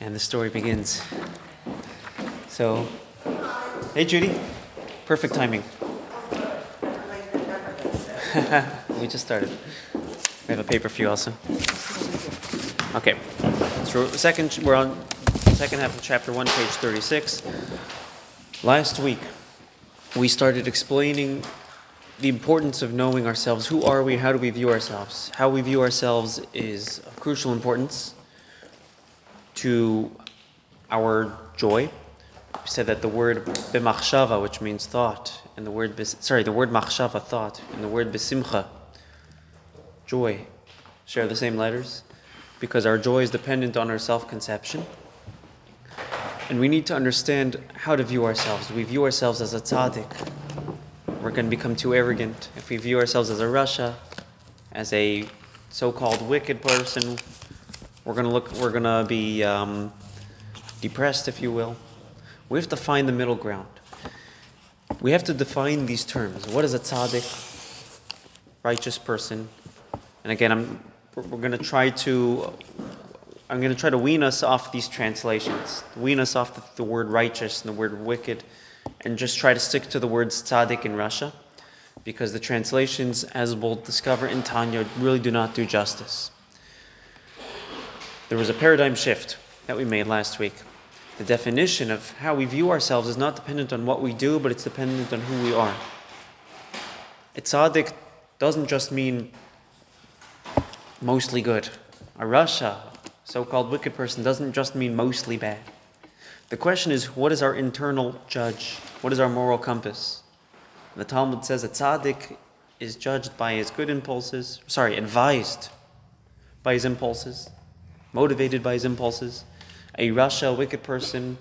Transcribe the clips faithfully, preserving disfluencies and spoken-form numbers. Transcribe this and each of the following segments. and the story begins. So, hey Judy, perfect timing. We just started. We have a paper for you also. Okay, so second, we're on the second half of chapter one, page thirty-six. Last week, we started explaining the importance of knowing ourselves. Who are we? How do we view ourselves? How we view ourselves is of crucial importance to our joy. We said that the word b'machshava, which means thought, and the word bes- sorry, the word machshava, thought, and the word besimcha, joy, share the same letters, because our joy is dependent on our self-conception. And we need to understand how to view ourselves. We view ourselves as a tzaddik. We're going to become too arrogant. If we view ourselves as a rasha, as a so-called wicked person, we're going to look. We're going to be um, depressed, if you will. We have to find the middle ground. We have to define these terms. What is a tzaddik, righteous person? And again, I'm. We're going to try to. I'm going to try to wean us off these translations. Wean us off the, the word righteous and the word wicked, and just try to stick to the words tzaddik in Russia, because the translations, as we'll discover in Tanya, really do not do justice. There was a paradigm shift that we made last week. The definition of how we view ourselves is not dependent on what we do, but it's dependent on who we are. A tzaddik doesn't just mean mostly good. A Russia, so-called wicked person, doesn't just mean mostly bad. The question is, what is our internal judge? What is our moral compass? The Talmud says a tzaddik is judged by his good impulses, sorry, advised by his impulses, motivated by his impulses. A rasha, wicked person,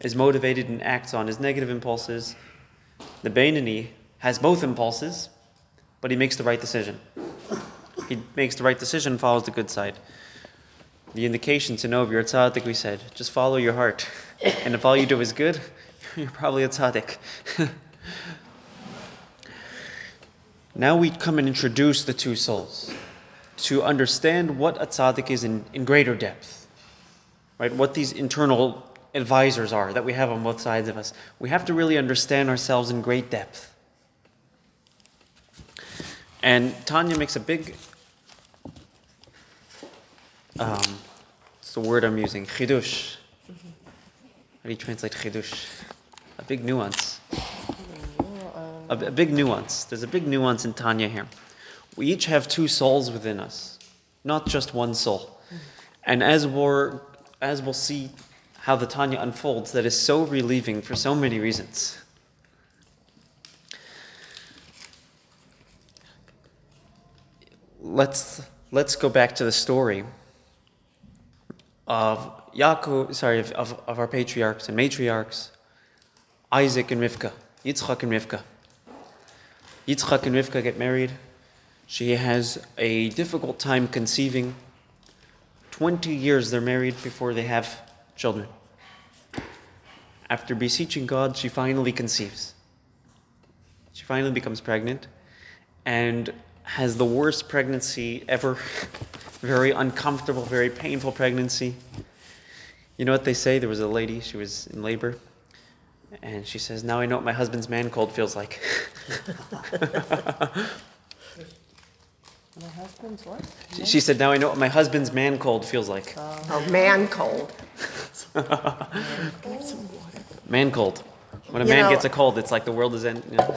is motivated and acts on his negative impulses. The Beinoni has both impulses, but he makes the right decision. He makes the right decision and follows the good side. The indication to know if you're a tzaddik, we said, just follow your heart. And if all you do is good, you're probably a tzaddik. Now we come and introduce the two souls to understand what a tzaddik is in, in greater depth, right? What these internal advisors are that we have on both sides of us. We have to really understand ourselves in great depth. And Tanya makes a big... Um, it's the word I'm using, chidush. How do you translate chidush? A big nuance. A, a big nuance. There's a big nuance in Tanya here. We each have two souls within us, not just one soul. And as we're, as we'll see how the Tanya unfolds, that is so relieving for so many reasons. Let's let's go back to the story of Yaakov, sorry, of, of, of our patriarchs and matriarchs, Isaac and Rivka, Yitzchak and Rivka. Yitzchak and Rivka get married. She has a difficult time conceiving. Twenty years they're married before they have children. After beseeching God, she finally conceives. She finally becomes pregnant and has the worst pregnancy ever. Very uncomfortable, very painful pregnancy. You know what they say? There was a lady, she was in labor, and she says, "Now I know what my husband's man cold feels like." My husband's what? She, she said, "Now I know what my husband's man cold feels like." Uh, oh, man cold. Man cold. Man cold. When a you man know, gets a cold, it's like the world is end. You know.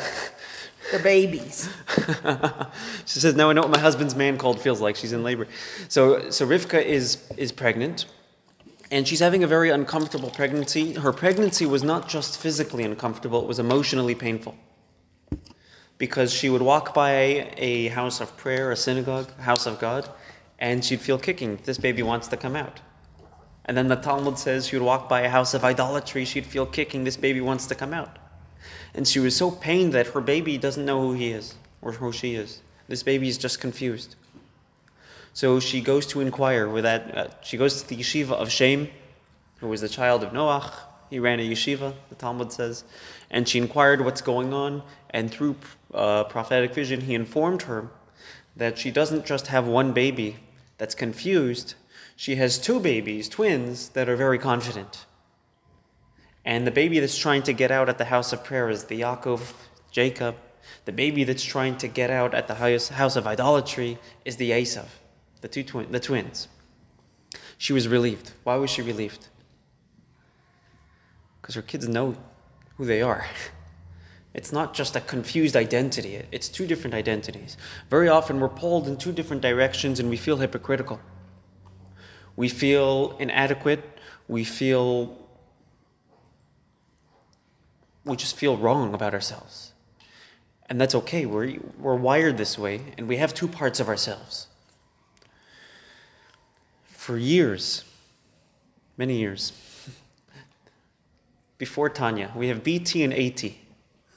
The babies. She says, "Now I know what my husband's man cold feels like." She's in labor. So so Rivka is is pregnant, and she's having a very uncomfortable pregnancy. Her pregnancy was not just physically uncomfortable, it was emotionally painful. Because she would walk by a house of prayer, a synagogue, a house of God, and she'd feel kicking. This baby wants to come out. And then the Talmud says she would walk by a house of idolatry, she'd feel kicking. This baby wants to come out. And she was so pained that her baby doesn't know who he is or who she is. This baby is just confused. So she goes to inquire with that. Uh, she goes to the yeshiva of Shem, who was the child of Noach. He ran a yeshiva, the Talmud says. And she inquired what's going on. And through uh, prophetic vision, he informed her that she doesn't just have one baby that's confused. she has two babies, twins, that are very confident. And the baby that's trying to get out at the house of prayer is the Yaakov, Jacob. The baby that's trying to get out at the house of idolatry is the Esav, the two twin, the twins. She was relieved. Why was she relieved? Because her kids know who they are. It's not just a confused identity. It's two different identities. Very often we're pulled in two different directions and we feel hypocritical. We feel inadequate. We feel... We just feel wrong about ourselves. And that's okay. We're, we're wired this way, and we have two parts of ourselves. For years, many years, before Tanya, we have B T and A T.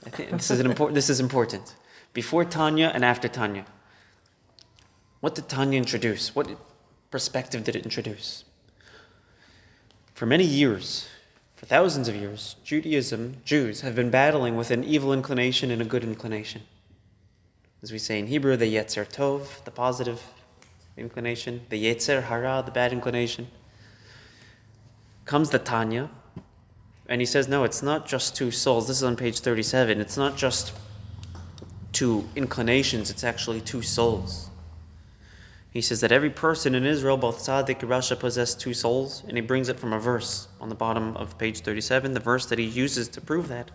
I think this is an important. This is important. Before Tanya and after Tanya. What did Tanya introduce? What perspective did it introduce? For many years, for thousands of years, Judaism, Jews, have been battling with an evil inclination and a good inclination. As we say in Hebrew, the yetzer tov, the positive inclination, the yetzer hara, the bad inclination. Comes the Tanya, and he says, no, it's not just two souls. This is on page thirty-seven. It's not just two inclinations. It's actually two souls. He says that every person in Israel, both tzaddik and rasha, possess two souls. And he brings it from a verse on the bottom of page thirty-seven. The verse that he uses to prove that.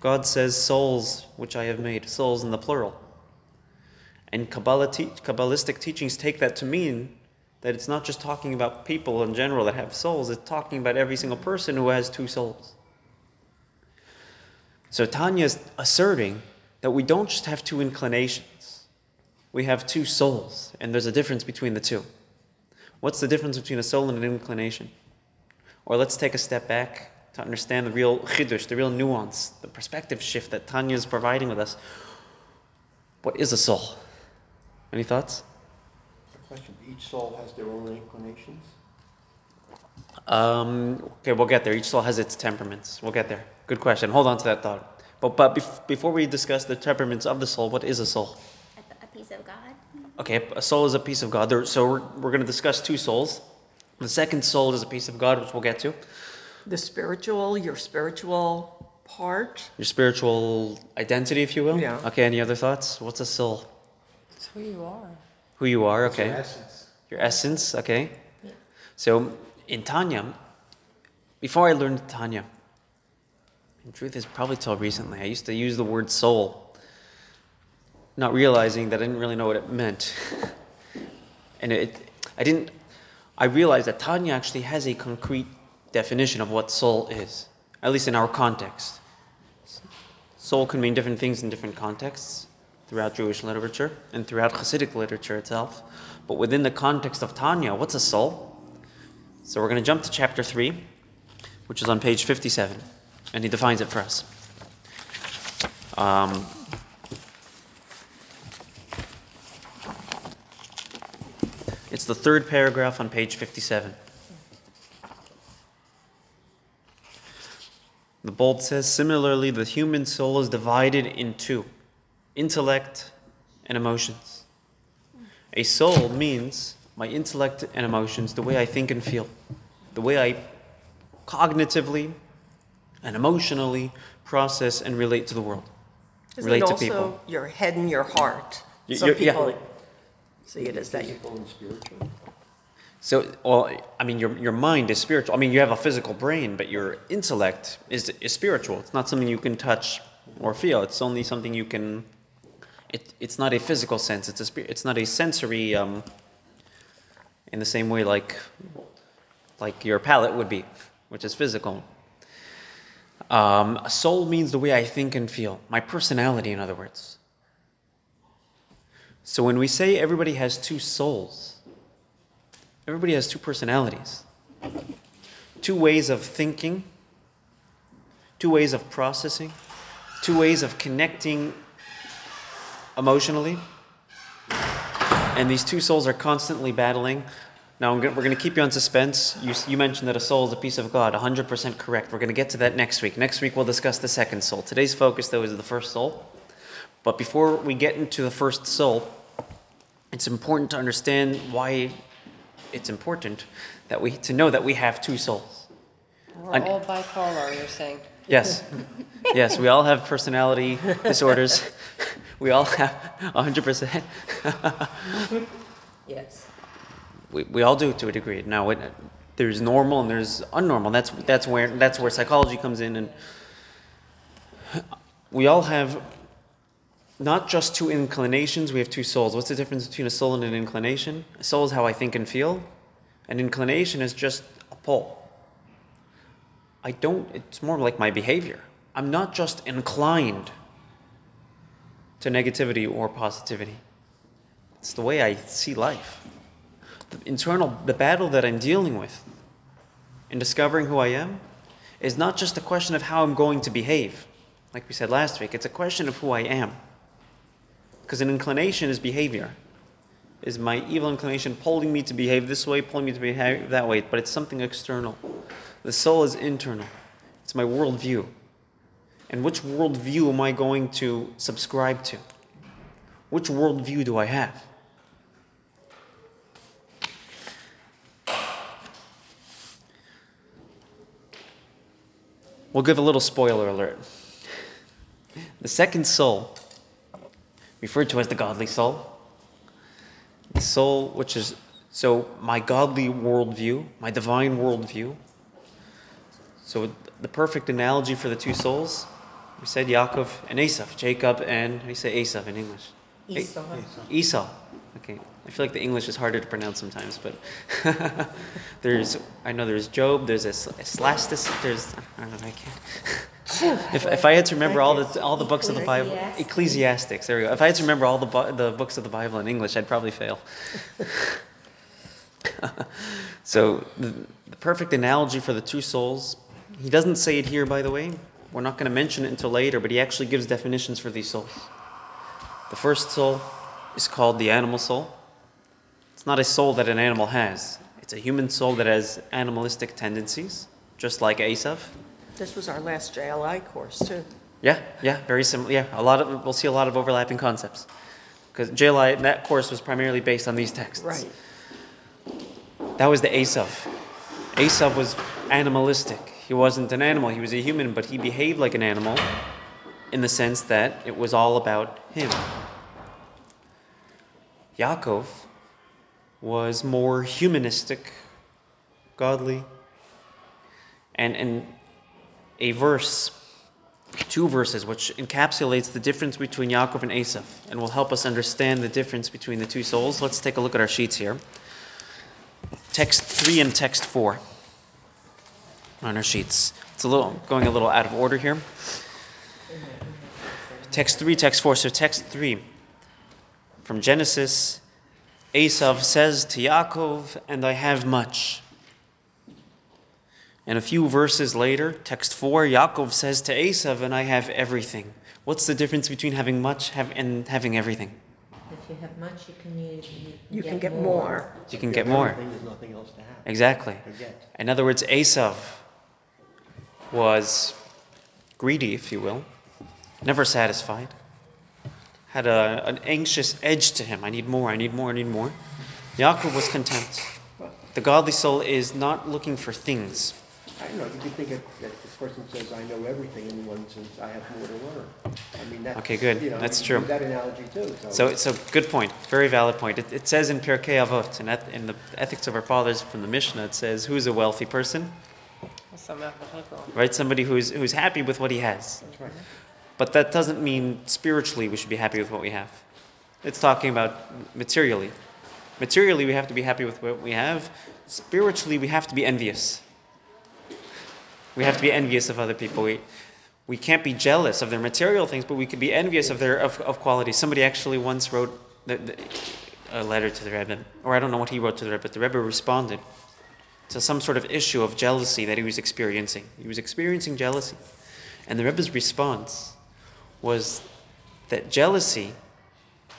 God says, souls which I have made. Souls in the plural. And Kabbalah te- Kabbalistic teachings take that to mean that it's not just talking about people in general that have souls, it's talking about every single person who has two souls. So Tanya's asserting that we don't just have two inclinations, we have two souls, and there's a difference between the two. What's the difference between a soul and an inclination? Or let's take a step back to understand the real chidush, the real nuance, the perspective shift that Tanya is providing with us. What is a soul? Any thoughts? Question. Each soul has their own inclinations? Um, okay, we'll get there. Each soul has its temperaments. We'll get there. Good question. Hold on to that thought. But but bef- before we discuss the temperaments of the soul, what is a soul? A, a piece of God. Okay, a soul is a piece of God. There, so we're, we're going to discuss two souls. The second soul is a piece of God, which we'll get to. The spiritual, your spiritual part. Your spiritual identity, if you will. Yeah. Okay, any other thoughts? What's a soul? It's who you are. Who you are, okay. Your essence. Your essence, okay. Yeah. So in Tanya, before I learned Tanya, and truth is probably till recently, I used to use the word soul, not realizing that I didn't really know what it meant. and it, I didn't, I realized that Tanya actually has a concrete definition of what soul is, at least in our context. Soul can mean different things in different contexts. Throughout Jewish literature and throughout Hasidic literature itself. But within the context of Tanya, what's a soul? So we're going to jump to chapter three, which is on page fifty-seven, and he defines it for us. Um, it's the third paragraph on page fifty-seven. The bold says, similarly, the human soul is divided in two. Intellect and emotions. A soul means my intellect and emotions, the way I think and feel, the way I cognitively and emotionally process and relate to the world, Isn't relate to people. Also your head and your heart. Y- Some people yeah. see it as that. Physical and spiritual. So, well, I mean, your your mind is spiritual. I mean, you have a physical brain, but your intellect is is spiritual. It's not something you can touch or feel. It's only something you can. It, it's not a physical sense. It's a sp- It's not a sensory. Um, in the same way, like, like your palate would be, which is physical. Um, soul means the way I think and feel. My personality, in other words. So when we say everybody has two souls, everybody has two personalities, two ways of thinking, two ways of processing, two ways of connecting emotionally, and these two souls are constantly battling. Now, I'm gonna, we're going to keep you on suspense. You, you mentioned that a soul is a piece of God, one hundred percent correct. We're going to get to that next week. Next week, we'll discuss the second soul. Today's focus, though, is the first soul. But before we get into the first soul, it's important to understand why it's important that we to know that we have two souls. We're An, all bipolar, you're saying. Yes. Yes, we all have personality disorders. We all have one hundred percent. Yes. We we all do, to a degree. Now, it, there's normal and there's unnormal. That's that's where that's where psychology comes in, and we all have not just two inclinations, we have two souls. What's the difference between a soul and an inclination? A soul is how I think and feel. An inclination is just a pull. I don't, it's more like my behavior. I'm not just inclined to negativity or positivity. It's the way I see life. The internal, the battle that I'm dealing with in discovering who I am is not just a question of how I'm going to behave, like we said last week. It's a question of who I am. Because an inclination is behavior. Is my evil inclination pulling me to behave this way, pulling me to behave that way, but it's something external. The soul is internal. It's my worldview. And which worldview am I going to subscribe to? Which worldview do I have? We'll give a little spoiler alert. The second soul, referred to as the godly soul, the soul which is, so my godly worldview, my divine worldview. So the perfect analogy for the two souls, we said Yaakov and Esav, Jacob and, how do you say Esav in English? Esau. Esau. Okay. I feel like the English is harder to pronounce sometimes, but there's, I know there's Job, there's Eslastis, there's, I don't know, I can't. if if I had to remember all the all the books of the Bible, Ecclesiastics, there we go. If I had to remember all the the books of the Bible in English, I'd probably fail. So the, the perfect analogy for the two souls, he doesn't say it here, by the way. We're not going to mention it until later, but he actually gives definitions for these souls. The first soul is called the animal soul. It's not a soul that an animal has. It's a human soul that has animalistic tendencies, just like Esav. This was our last J L I course, too. Yeah, yeah, very similar. Yeah, a lot of we'll see a lot of overlapping concepts. Because J L I, that course was primarily based on these texts. Right. That was the Esav. Esav was animalistic. He wasn't an animal, he was a human, but he behaved like an animal in the sense that it was all about him. Yaakov was more humanistic, godly, and, and a verse, two verses, which encapsulates the difference between Yaakov and Esav and will help us understand the difference between the two souls. Let's take a look at our sheets here. Text three and text four on our sheets. It's a little going a little out of order here. Text three, text four. So text three from Genesis, Esav says to Yaakov, "And I have much." And a few verses later, text four, Yaakov says to Esav, "And I have everything." What's the difference between having much have, and having everything? If you have much, you can you, you, you get can get more. more. You can get more. There's nothing else to have. Exactly. In other words, Esav was greedy, if you will, never satisfied, had a, an anxious edge to him. I need more, I need more, I need more. Yaakov was content. The godly soul is not looking for things. I don't know. Did you think that this person says, "I know everything," and one says, "I have more to learn"? I mean, that's, okay, good. You know, that's true. That analogy too. So, so, so good point. Very valid point. It, it says in Pirkei Avot, in, eth- in the Ethics of Our Fathers from the Mishnah, it says, "Who's a wealthy person?" Right, somebody who's who's happy with what he has. That's right. But that doesn't mean spiritually we should be happy with what we have. It's talking about materially. Materially, we have to be happy with what we have. Spiritually, we have to be envious. We have to be envious of other people. We, we can't be jealous of their material things, but we could be envious of their of, of quality. Somebody actually once wrote the, the, a letter to the Rebbe, or I don't know what he wrote to the Rebbe, but the Rebbe responded to some sort of issue of jealousy that he was experiencing. He was experiencing jealousy. And the Rebbe's response was that jealousy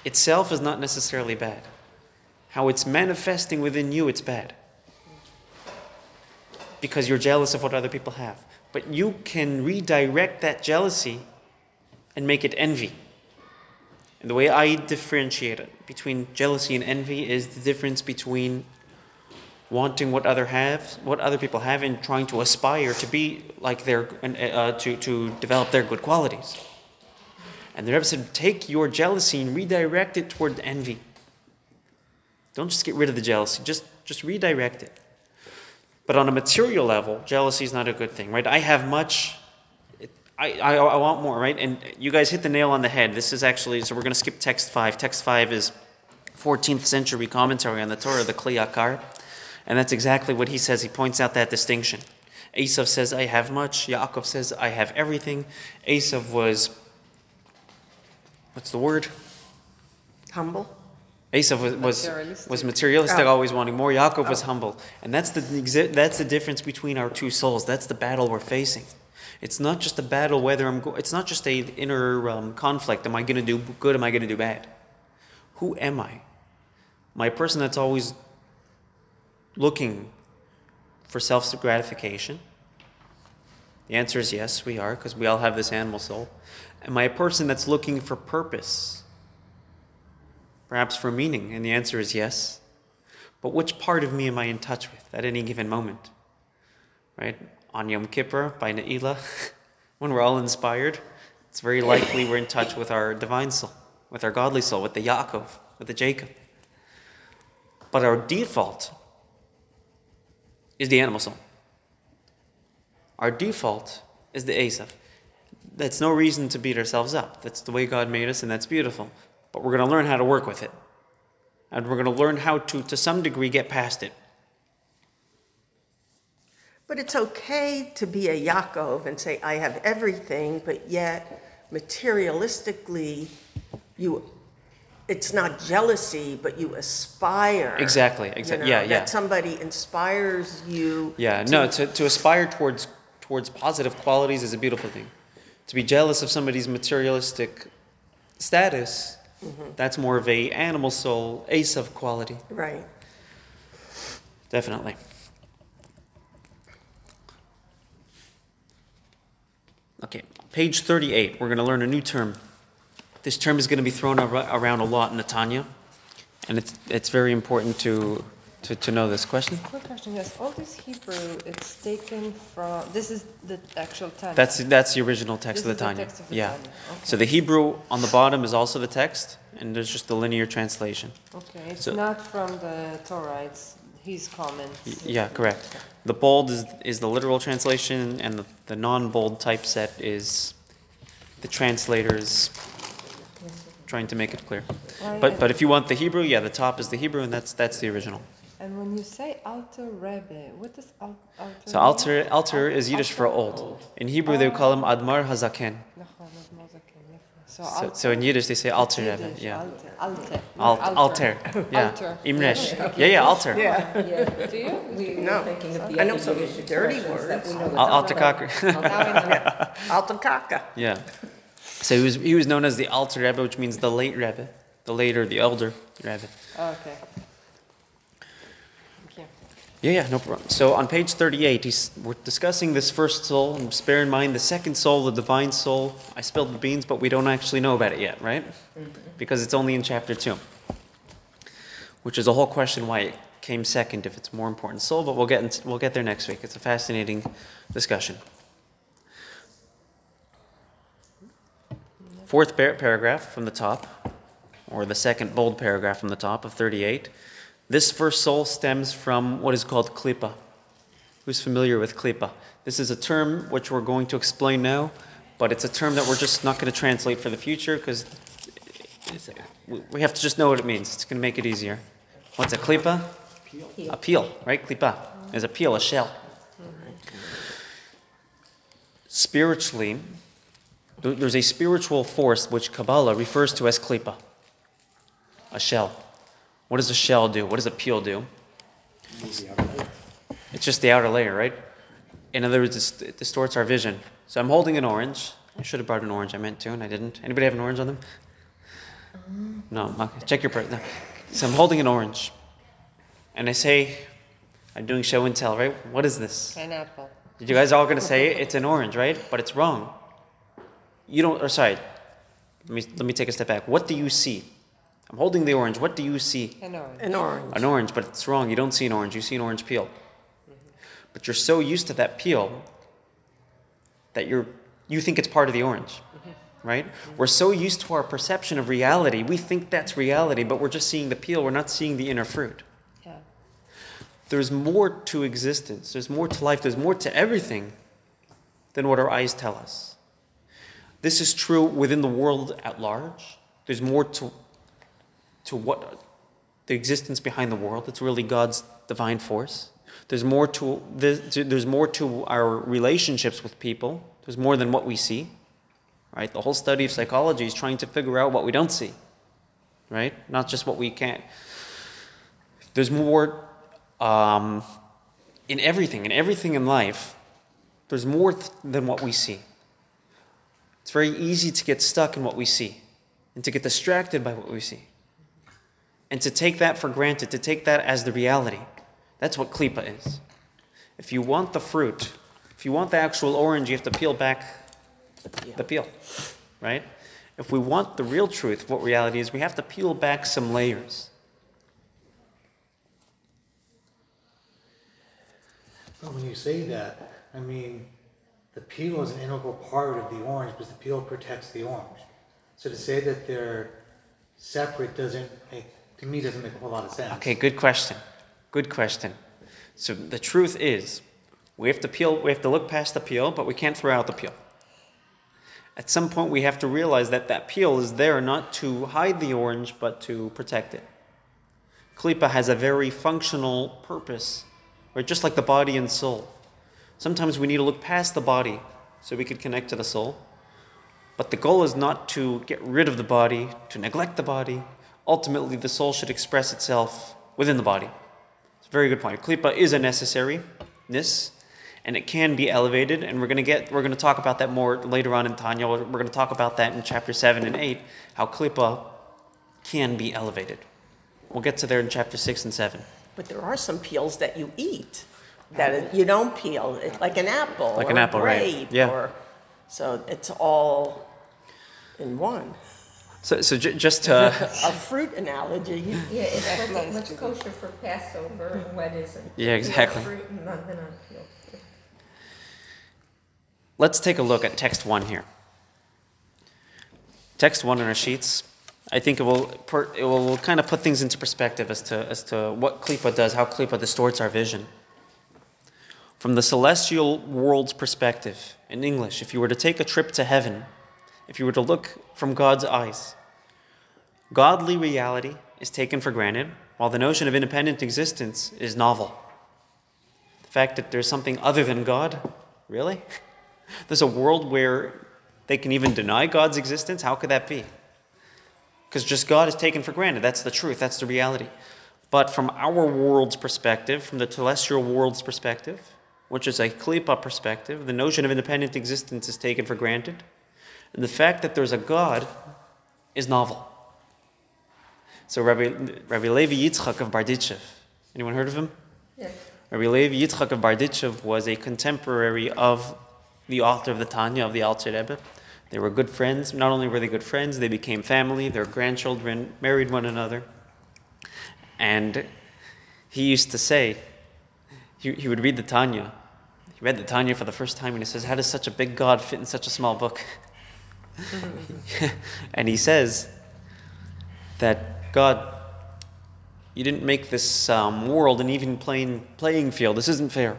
itself is not necessarily bad. How it's manifesting within you, it's bad. Because you're jealous of what other people have. But you can redirect that jealousy and make it envy. And the way I differentiate it between jealousy and envy is the difference between wanting what other have, what other people have, and trying to aspire to be like their, uh, to to develop their good qualities. And the Rebbe said, take your jealousy and redirect it toward envy. Don't just get rid of the jealousy; just just redirect it. But on a material level, jealousy is not a good thing, right? I have much. I, I, I want more, right? And you guys hit the nail on the head. This is actually, so we're going to skip text five. Text five is fourteenth century commentary on the Torah, the Kliyakar. And that's exactly what he says. He points out that distinction. Esav says, I have much. Yaakov says, I have everything. Esav was, what's the word? Humble. Esav was was materialistic, was materialistic oh. always wanting more. Yaakov oh. was humble. And that's the that's the difference between our two souls. That's the battle we're facing. It's not just a battle whether I'm... Go- it's not just a inner um, conflict. Am I going to do good? Am I going to do bad? Who am I? Am I a person that's always looking for self-gratification? The answer is yes, we are, because we all have this animal soul. Am I a person that's looking for purpose? Perhaps for meaning, and the answer is yes. But which part of me am I in touch with at any given moment? Right? On Yom Kippur, by Ne'ilah, when we're all inspired, it's very likely we're in touch with our divine soul, with our godly soul, with the Yaakov, with the Jacob. But our default is the animal soul. Our default is the Esav. That's no reason to beat ourselves up. That's the way God made us, and that's beautiful. But we're going to learn how to work with it. And we're going to learn how to, to some degree, get past it. But it's okay to be a Yaakov and say, I have everything, but yet materialistically, you it's not jealousy, but you aspire. Exactly, exactly. You know, yeah, yeah. That somebody inspires you. Yeah, to- no, to, to aspire towards towards positive qualities is a beautiful thing. To be jealous of somebody's materialistic status, mm-hmm. that's more of a animal soul, Esav quality. Right. Definitely. Okay, page thirty-eight, we're going to learn a new term. This term is going to be thrown around a lot in the Tanya, and it's it's very important to to, to know this question. Quick question, yes. All this Hebrew, it's taken from, this is the actual Tanya. That's, that's the original text this of the Tanya. This is the text of the yeah. Tanya. Okay. So the Hebrew on the bottom is also the text, and there's just the linear translation. Okay, it's so, not from the Torah, it's his comments. Yeah, correct. The bold is is the literal translation, and the, the non-bold typeset is the translators trying to make it clear. Well, but yeah. but if you want the Hebrew, yeah, the top is the Hebrew, and that's that's the original. And when you say Alter Rebbe, what does Al- Alter Rebbe? So Alter Alter is Yiddish for old. In Hebrew, they would call him Admar Hazaken. So, so, so in Yiddish they say Alter Rebbe, yeah. Alter. Alter. Alter. Alter. Yeah. Alter. Imresh. Okay. Yeah, yeah, Alter. Yeah. yeah. Do you? We no. Thinking of the I know some dirty words. Alter Kaka. Alter Kaka. Yeah. So he was he was known as the Alter Rebbe, which means the late Rebbe, the later, the elder Rebbe. Oh, okay. Yeah, yeah, no problem. So on page thirty-eight, he's, we're discussing this first soul, and just bear in mind the second soul, the divine soul. I spilled the beans, but we don't actually know about it yet, right? Mm-hmm. Because it's only in chapter two, which is a whole question why it came second if it's a more important soul, but we'll get into, we'll get there next week. It's a fascinating discussion. Fourth par- paragraph from the top, or the second bold paragraph from the top of thirty-eight. This first soul stems from what is called klipa. Who's familiar with klipa? This is a term which we're going to explain now, but it's a term that we're just not going to translate for the future because we have to just know what it means. It's going to make it easier. What's a klipa? A peel, right? Klipa is a peel, a shell. Spiritually, there's a spiritual force which Kabbalah refers to as klipa, a shell. What does a shell do? What does a peel do? It's just the outer layer, right? In other words, it distorts our vision. So I'm holding an orange. I should have brought an orange. I meant to, and I didn't. Anybody have an orange on them? No. Okay. Check your purse. No. So I'm holding an orange, and I say, I'm doing show and tell, right? What is this? An apple. You guys are all going to say it's an orange, right? But it's wrong. You don't. Or sorry. Let me let me take a step back. What do you see? I'm holding the orange. What do you see? An orange. An orange. An orange, but it's wrong. You don't see an orange. You see an orange peel. Mm-hmm. But you're so used to that peel that you're you think it's part of the orange, mm-hmm. right? Mm-hmm. We're so used to our perception of reality. We think that's reality, but we're just seeing the peel. We're not seeing the inner fruit. Yeah. There's more to existence. There's more to life. There's more to everything than what our eyes tell us. This is true within the world at large. There's more to to what the existence behind the world. It's really God's divine force. There's more to there's, there's more to our relationships with people. There's more than what we see, right? The whole study of psychology is trying to figure out what we don't see, right? Not just what we can't. There's more um, in everything, in everything in life. There's more th- than what we see. It's very easy to get stuck in what we see and to get distracted by what we see and to take that for granted, to take that as the reality. That's what klipa is. If you want the fruit, if you want the actual orange, you have to peel back the peel, right? If we want the real truth, what reality is, we have to peel back some layers. But when you say that, I mean, the peel is an integral part of the orange because the peel protects the orange. So to say that they're separate doesn't make, to me, doesn't make a whole lot of sense. Okay, good question. Good question. So the truth is, we have to peel, we have to look past the peel, but we can't throw out the peel. At some point, we have to realize that that peel is there not to hide the orange, but to protect it. Klipa has a very functional purpose, right? Just like the body and soul. Sometimes we need to look past the body so we could connect to the soul. But the goal is not to get rid of the body, to neglect the body. Ultimately, the soul should express itself within the body. It's a very good point. Klipa is a necessariness, and it can be elevated. And we're going to get we're going to talk about that more later on in Tanya. We're going to talk about that in chapter seven and eight, how klipa can be elevated. We'll get to there in chapter six and seven. But there are some peels that you eat. That you don't peel, it's like an apple, like or an apple, a grape, right? Yeah. Or, so it's all in one. So, so j- just to a fruit analogy. Yeah, it's what, what's kosher for Passover and what isn't. Yeah, exactly. Fruit and not, then I peel. Let's take a look at text one here. Text one in our sheets. I think it will per, it will kind of put things into perspective as to as to what klipa does, how klipa distorts our vision. From the celestial world's perspective, in English, if you were to take a trip to heaven, if you were to look from God's eyes, godly reality is taken for granted, while the notion of independent existence is novel. The fact that there's something other than God, really? There's a world where they can even deny God's existence? How could that be? Because just God is taken for granted. That's the truth. That's the reality. But from our world's perspective, from the celestial world's perspective, which is a klipa perspective, the notion of independent existence is taken for granted, and the fact that there's a God is novel. So Rabbi, Rabbi Levi Yitzchak of Barditchev, anyone heard of him? Yes. Rabbi Levi Yitzchak of Barditchev was a contemporary of the author of the Tanya, of the Alter Rebbe. They were good friends. Not only were they good friends, they became family. Their grandchildren married one another. And he used to say, he, he would read the Tanya. He read the Tanya for the first time, and he says, how does such a big God fit in such a small book? And he says that, God, you didn't make this um, world an even plain playing field. This isn't fair.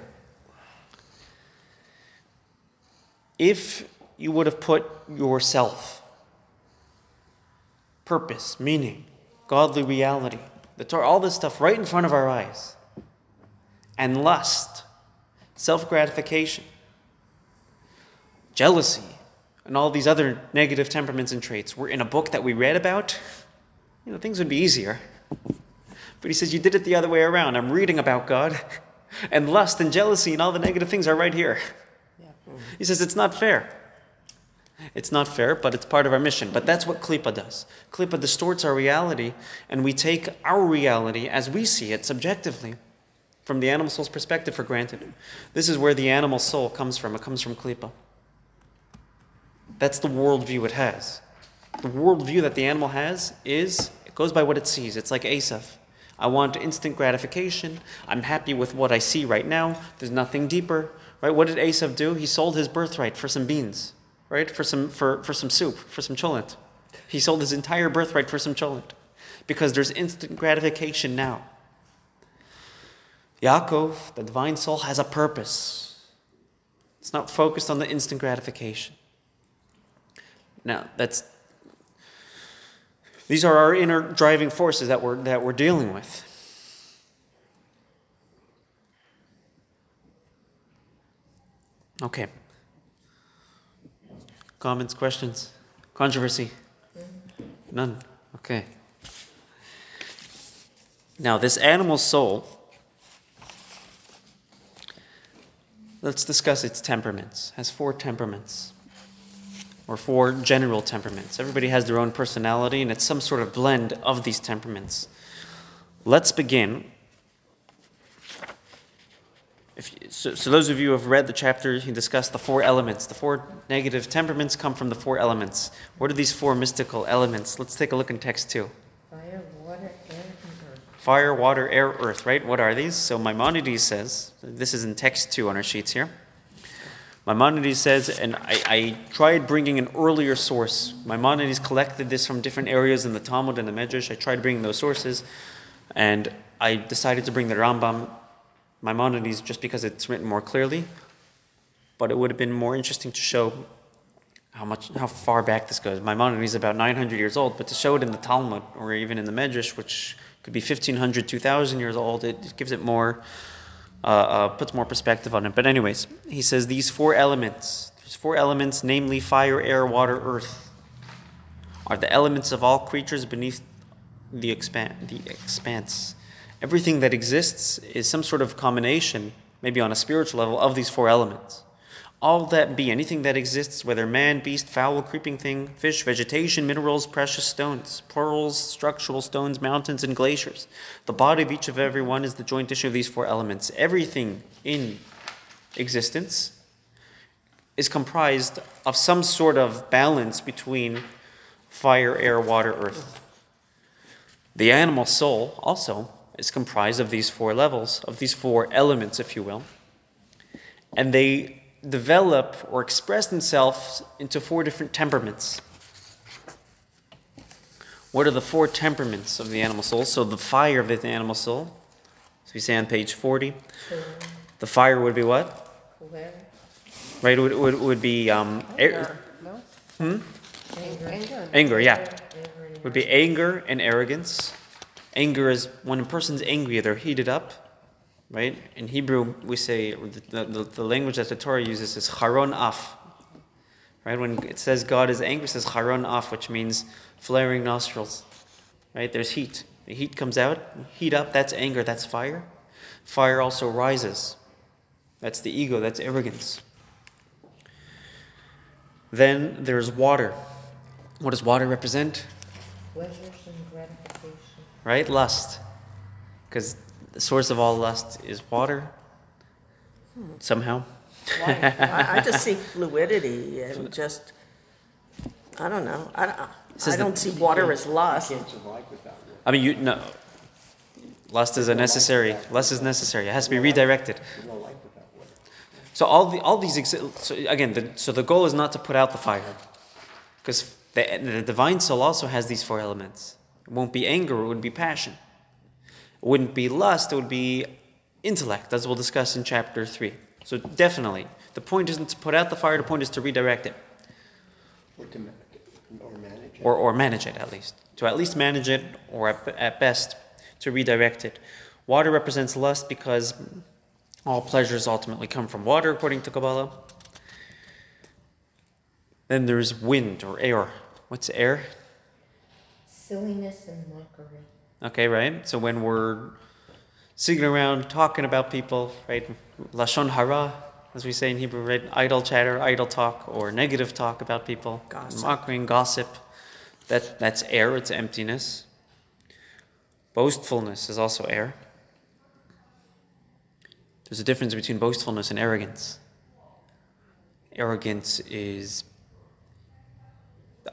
If you would have put yourself, purpose, meaning, godly reality, the Torah, all this stuff right in front of our eyes, and lust, self-gratification, jealousy, and all these other negative temperaments and traits were in a book that we read about, you know, things would be easier. But he says, you did it the other way around. I'm reading about God, and lust and jealousy and all the negative things are right here. Yeah. Mm-hmm. He says, it's not fair. It's not fair, but it's part of our mission. But that's what klipa does. Klipa distorts our reality, and we take our reality as we see it subjectively from the animal soul's perspective for granted. This is where the animal soul comes from. It comes from klipa. That's the worldview it has. The worldview that the animal has is It goes by what it sees. It's like Esav. I want instant gratification. I'm happy with what I see right now. There's nothing deeper. Right? What did Esav do? He sold his birthright for some beans, right? For some for, for some soup, for some cholent. He sold his entire birthright for some cholent because there's instant gratification now. Yaakov, the divine soul, has a purpose. It's not focused on the instant gratification. Now, that's these are our inner driving forces that we're that we're dealing with. Okay. Comments, questions, controversy? None. Okay. Now, this animal soul, let's discuss its temperaments. It has four temperaments, or four general temperaments. Everybody has their own personality, and it's some sort of blend of these temperaments. Let's begin. If you, so, so those of you who have read the chapter, he discussed the four elements. The four negative temperaments come from the four elements. What are these four mystical elements? Let's take a look in text two. Fire, water, air, and earth. Fire, water, air, earth, right? What are these? So Maimonides says, this is in text two on our sheets here. Maimonides says, and I, I tried bringing an earlier source. Maimonides collected this from different areas in the Talmud and the Medrash. I tried bringing those sources, and I decided to bring the Rambam. Maimonides, just because it's written more clearly, but it would have been more interesting to show how much, how far back this goes. Maimonides is about nine hundred years old, but to show it in the Talmud or even in the Medrash, which could be fifteen hundred, two thousand years old, it gives it more, uh, uh, puts more perspective on it. But anyways, he says these four elements, there's four elements, namely fire, air, water, earth, are the elements of all creatures beneath the expan- the expanse. Everything that exists is some sort of combination, maybe on a spiritual level, of these four elements. All that be, anything that exists, whether man, beast, fowl, creeping thing, fish, vegetation, minerals, precious stones, pearls, structural stones, mountains, and glaciers. The body of each of every one is the joint issue of these four elements. Everything in existence is comprised of some sort of balance between fire, air, water, earth. The animal soul also is comprised of these four levels, of these four elements, if you will. And they develop or express themselves into four different temperaments. What are the four temperaments of the animal soul? So the fire of the animal soul, so we say on page forty, the fire would be what? Where? Right, it would, would, would be... Um, anger. A- no? Hmm? Anger. Anger. Anger, yeah. Anger, anger. Would be anger and arrogance. Anger is when a person's angry, they're heated up, right? In Hebrew, we say, the, the, the language that the Torah uses is haron af, right? When it says God is angry, it says haron af, which means flaring nostrils, right? There's heat. The heat comes out, heat up, that's anger, that's fire. Fire also rises. That's the ego, that's arrogance. Then there's water. What does water represent? Pleasures and gratification. Right? Lust. Because the source of all lust is water. Hmm. Somehow. I, I just see fluidity and just, I don't know. I don't, I don't the, see water as lust. I mean, you no. Lust is a necessary. Lust is necessary. It has to be redirected. So all the all these, exi- so again, the, so the goal is not to put out the fire. Because the, the divine soul also has these four elements. It won't be anger, it would be passion. It wouldn't be lust, it would be intellect, as we'll discuss in chapter three. So definitely, the point isn't to put out the fire, the point is to redirect it. Or to manage it. Or, or manage it, at least. To at least manage it, or at, at best, to redirect it. Water represents lust because all pleasures ultimately come from water, according to Kabbalah. Then there's wind, or air. What's air? Silliness and mockery. Okay, right? So when we're singing around, talking about people, right? Lashon hara, as we say in Hebrew, right? Idle chatter, idle talk, or negative talk about people. Gossip. Mocking, gossip. That, that's air, it's emptiness. Boastfulness is also air. There's a difference between boastfulness and arrogance. Arrogance is...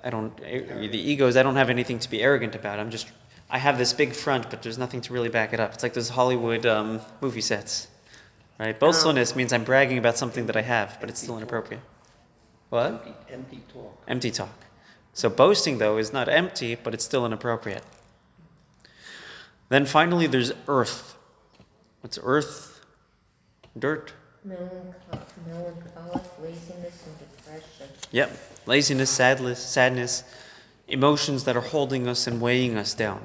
I don't, the ego is I don't have anything to be arrogant about. I'm just I have this big front, but there's nothing to really back it up. It's like those Hollywood um, movie sets, right? Boastfulness means I'm bragging about something that I have, but it's still inappropriate. What? Empty, empty talk. Empty talk. So boasting, though, is not empty, but it's still inappropriate. Then finally, there's earth. What's earth? Dirt. Melancholic, laziness, and depression. Yep. Laziness, sadness, sadness, emotions that are holding us and weighing us down.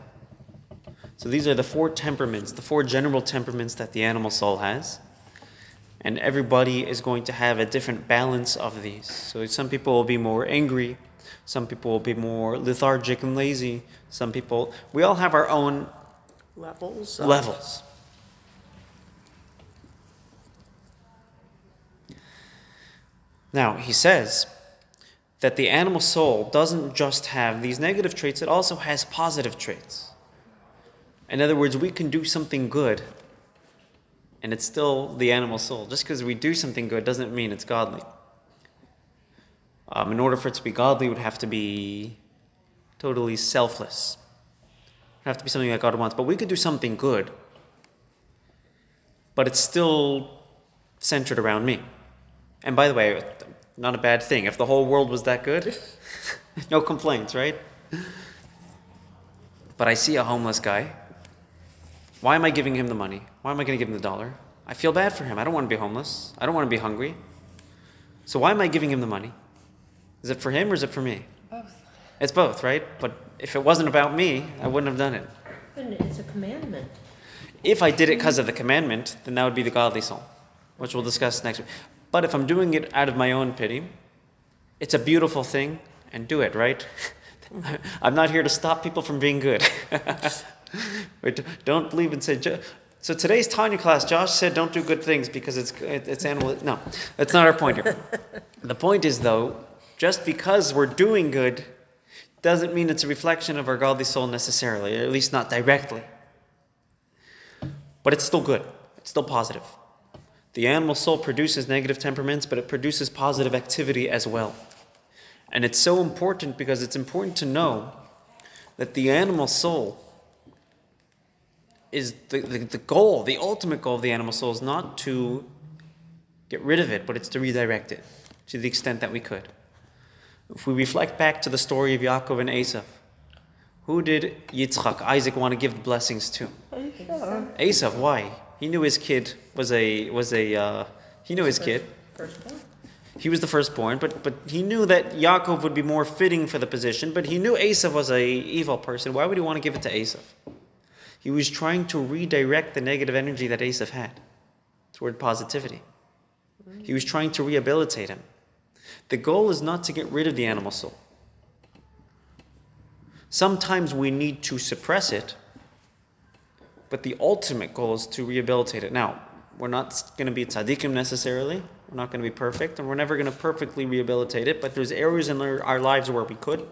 So these are the four temperaments, the four general temperaments that the animal soul has. And everybody is going to have a different balance of these. So some people will be more angry. Some people will be more lethargic and lazy. Some people... We all have our own... Levels. Of- levels. Now, he says that the animal soul doesn't just have these negative traits, it also has positive traits. In other words, we can do something good, and it's still the animal soul. Just because we do something good doesn't mean it's godly. Um, in order for it to be godly, it would have to be totally selfless. It would have to be something that God wants. But we could do something good, but it's still centered around me. And by the way, not a bad thing. If the whole world was that good, no complaints, right? But I see a homeless guy. Why am I giving him the money? Why am I going to give him the dollar? I feel bad for him. I don't want to be homeless. I don't want to be hungry. So why am I giving him the money? Is it for him or is it for me? Both. It's both, right? But if it wasn't about me, I wouldn't have done it. But it's a commandment. If I did it because of the commandment, then that would be the godly soul, which we'll discuss next week. But if I'm doing it out of my own pity, it's a beautiful thing, and do it, right? I'm not here to stop people from being good. Don't leave and say, so today's Tanya class, Josh said don't do good things because it's it's animal. No, that's not our point here. The point is, though, just because we're doing good doesn't mean it's a reflection of our godly soul necessarily, at least not directly. But it's still good. It's still positive. The animal soul produces negative temperaments, but it produces positive activity as well. And it's so important because it's important to know that the animal soul is the, the, the goal, the ultimate goal of the animal soul is not to get rid of it, but it's to redirect it to the extent that we could. If we reflect back to the story of Yaakov and Esav, who did Yitzchak, Isaac, want to give the blessings to? Esav. Esav, why? He knew his kid was a was a uh, he knew his first, kid. Firstborn. He was the firstborn, but but he knew that Yaakov would be more fitting for the position. But he knew Esav was a evil person. Why would he want to give it to Esav? He was trying to redirect the negative energy that Esav had toward positivity. He was trying to rehabilitate him. The goal is not to get rid of the animal soul. Sometimes we need to suppress it. But the ultimate goal is to rehabilitate it. Now, we're not going to be tzaddikim necessarily. We're not going to be perfect, and we're never going to perfectly rehabilitate it. But there's areas in our lives where we could,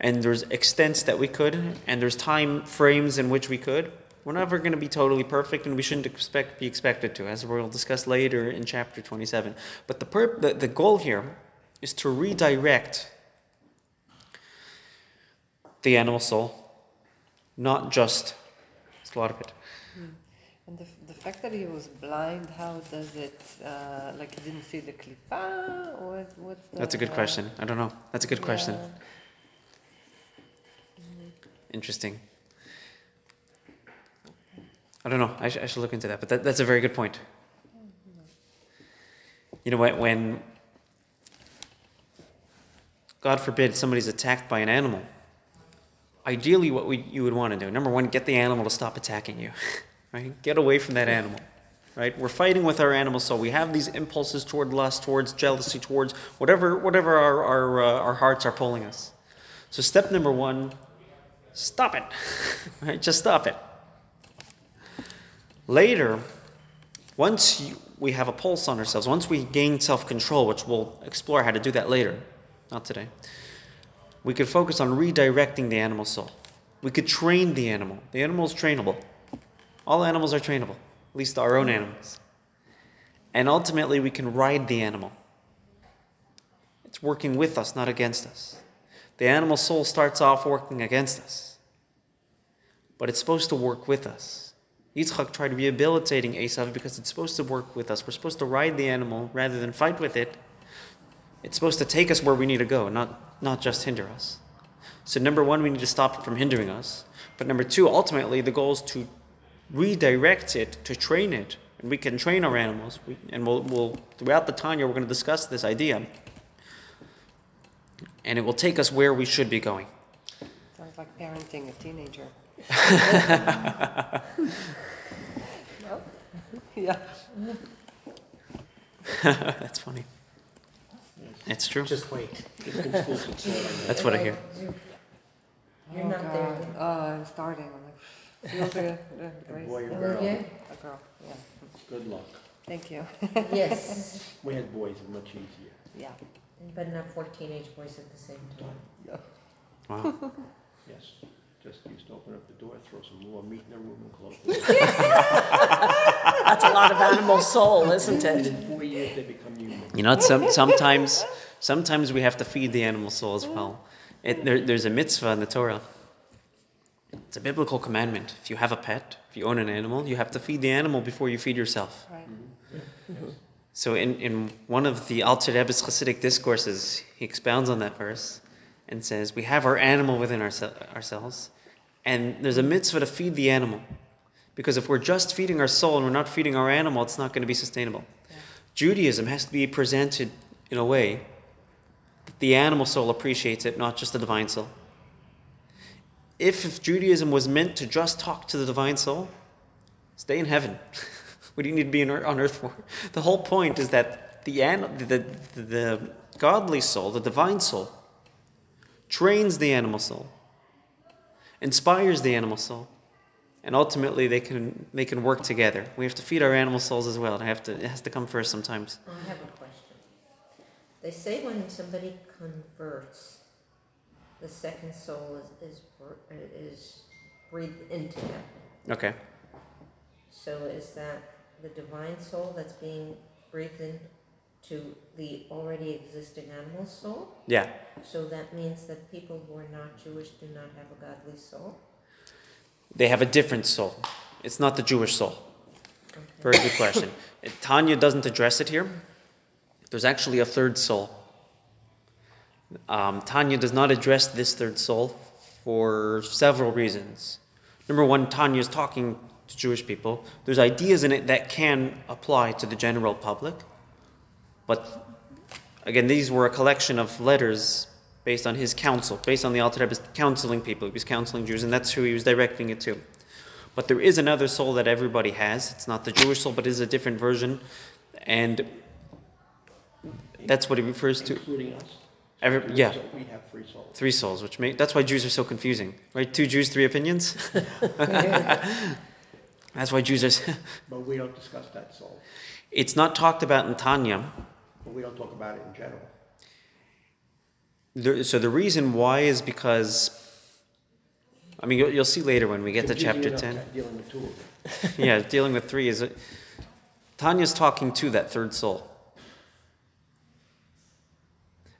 and there's extents that we could, and there's time frames in which we could. We're never going to be totally perfect, and we shouldn't expect be expected to, as we'll discuss later in chapter twenty-seven. But the perp- the, the goal here is to redirect the animal soul, not just a lot of it. And the, the fact that he was blind, how does it, uh, like he didn't see the klipa? What, what's the, That's a good uh, question. I don't know. That's a good yeah. question. Mm-hmm. Interesting. Okay. I don't know. I, sh- I should look into that, but that, that's a very good point. Mm-hmm. You know, when, when, God forbid, somebody's attacked by an animal, ideally, what we, you would want to do, number one, get the animal to stop attacking you, right? Get away from that animal, right? We're fighting with our animal soul. We have these impulses toward lust, towards jealousy, towards whatever whatever our our, uh, our hearts are pulling us. So step number one, stop it, right? Just stop it. Later, once you, we have a pulse on ourselves, once we gain self-control, which we'll explore how to do that later, not today, we could focus on redirecting the animal soul. We could train the animal. The animal is trainable. All animals are trainable, at least our own animals. And ultimately, we can ride the animal. It's working with us, not against us. The animal soul starts off working against us. but it's supposed to work with us. Yitzchak tried rehabilitating Esav because it's supposed to work with us. We're supposed to ride the animal rather than fight with it. It's supposed to take us where we need to go, not, not just hinder us. So number one, we need to stop it from hindering us. But number two, ultimately, the goal is to redirect it, to train it. And we can train our animals. We, and we'll, we'll throughout the Tanya, we're going to discuss this idea. And it will take us where we should be going. Sounds like parenting a teenager. No? Yeah. That's funny. It's true. Just wait. That's what I hear. You're not there. Uh, starting. You're a boy or girl? Yeah. A girl, yeah. Good luck. Thank you. Yes. We had boys, much easier. Yeah. But not four teenage boys at the same time. Yeah. Wow. Yes. Just used to open up the door, throw some raw meat in the room, and close the door. That's a lot of animal soul, isn't it? In four years, they become human. You know, some, sometimes, sometimes we have to feed the animal soul as well. It, there, there's a mitzvah in the Torah. It's a biblical commandment. If you have a pet, if you own an animal, you have to feed the animal before you feed yourself. Right. Mm-hmm. Yes. So, in, in one of the Alter Rebbe's Hasidic discourses, he expounds on that verse. And says, we have our animal within ourse- ourselves, and there's a mitzvah to feed the animal. Because if we're just feeding our soul and we're not feeding our animal, it's not going to be sustainable. Yeah. Judaism has to be presented in a way that the animal soul appreciates it, not just the divine soul. If, if Judaism was meant to just talk to the divine soul, stay in heaven. What do you need to be on earth for? The whole point is that the, an- the, the, the godly soul, the divine soul, trains the animal soul, inspires the animal soul, and ultimately they can they can work together. We have to feed our animal souls as well. It have to it has to come first sometimes. I have a question. They say when somebody converts, the second soul is is, is breathed into them. Okay. So is that the divine soul that's being breathed in? To the already existing animal soul? Yeah. So that means that people who are not Jewish do not have a godly soul? They have a different soul. It's not the Jewish soul. Okay. Very good question. Tanya doesn't address it here. There's actually a third soul. Um, Tanya does not address this third soul for several reasons. Number one, Tanya is talking to Jewish people. There's ideas in it that can apply to the general public. But again, these were a collection of letters based on his counsel, based on the Alter Rebbe's counseling people. He was counseling Jews, and that's who he was directing it to. But there is another soul that everybody has. It's not the Jewish soul, but it is a different version. And that's what he refers to. Including us? Every, yeah. We have three souls. Three souls, which may, that's why Jews are so confusing. Right? Two Jews, three opinions? That's why Jews are... But we don't discuss that soul. It's not talked about in Tanya. But we don't talk about it in general. There, so the reason why is because, I mean, you'll, you'll see later when we get to chapter ten. Dealing with two of them. Yeah, dealing with three is, Tanya's talking to that third soul.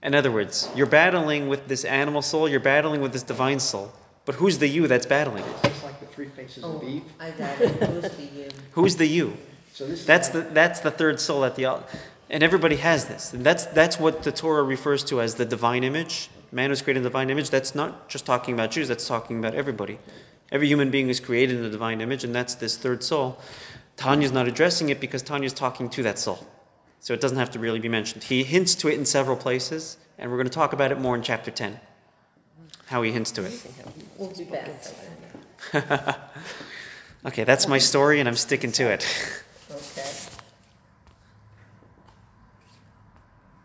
In other words, you're battling with this animal soul, you're battling with this divine soul, but who's the you that's battling? It's just like the three faces oh, of Eve. I got it. Who's the you? Who's the you? So this that's is the that's the third soul at the. And everybody has this. And that's that's what the Torah refers to as the divine image. Man was created in the divine image. That's not just talking about Jews. That's talking about everybody. Every human being is created in the divine image, and that's this third soul. Tanya's not addressing it because Tanya's talking to that soul. So it doesn't have to really be mentioned. He hints to it in several places, and we're going to talk about it more in chapter ten, how he hints to it. We'll do that. Okay, that's my story, and I'm sticking to it.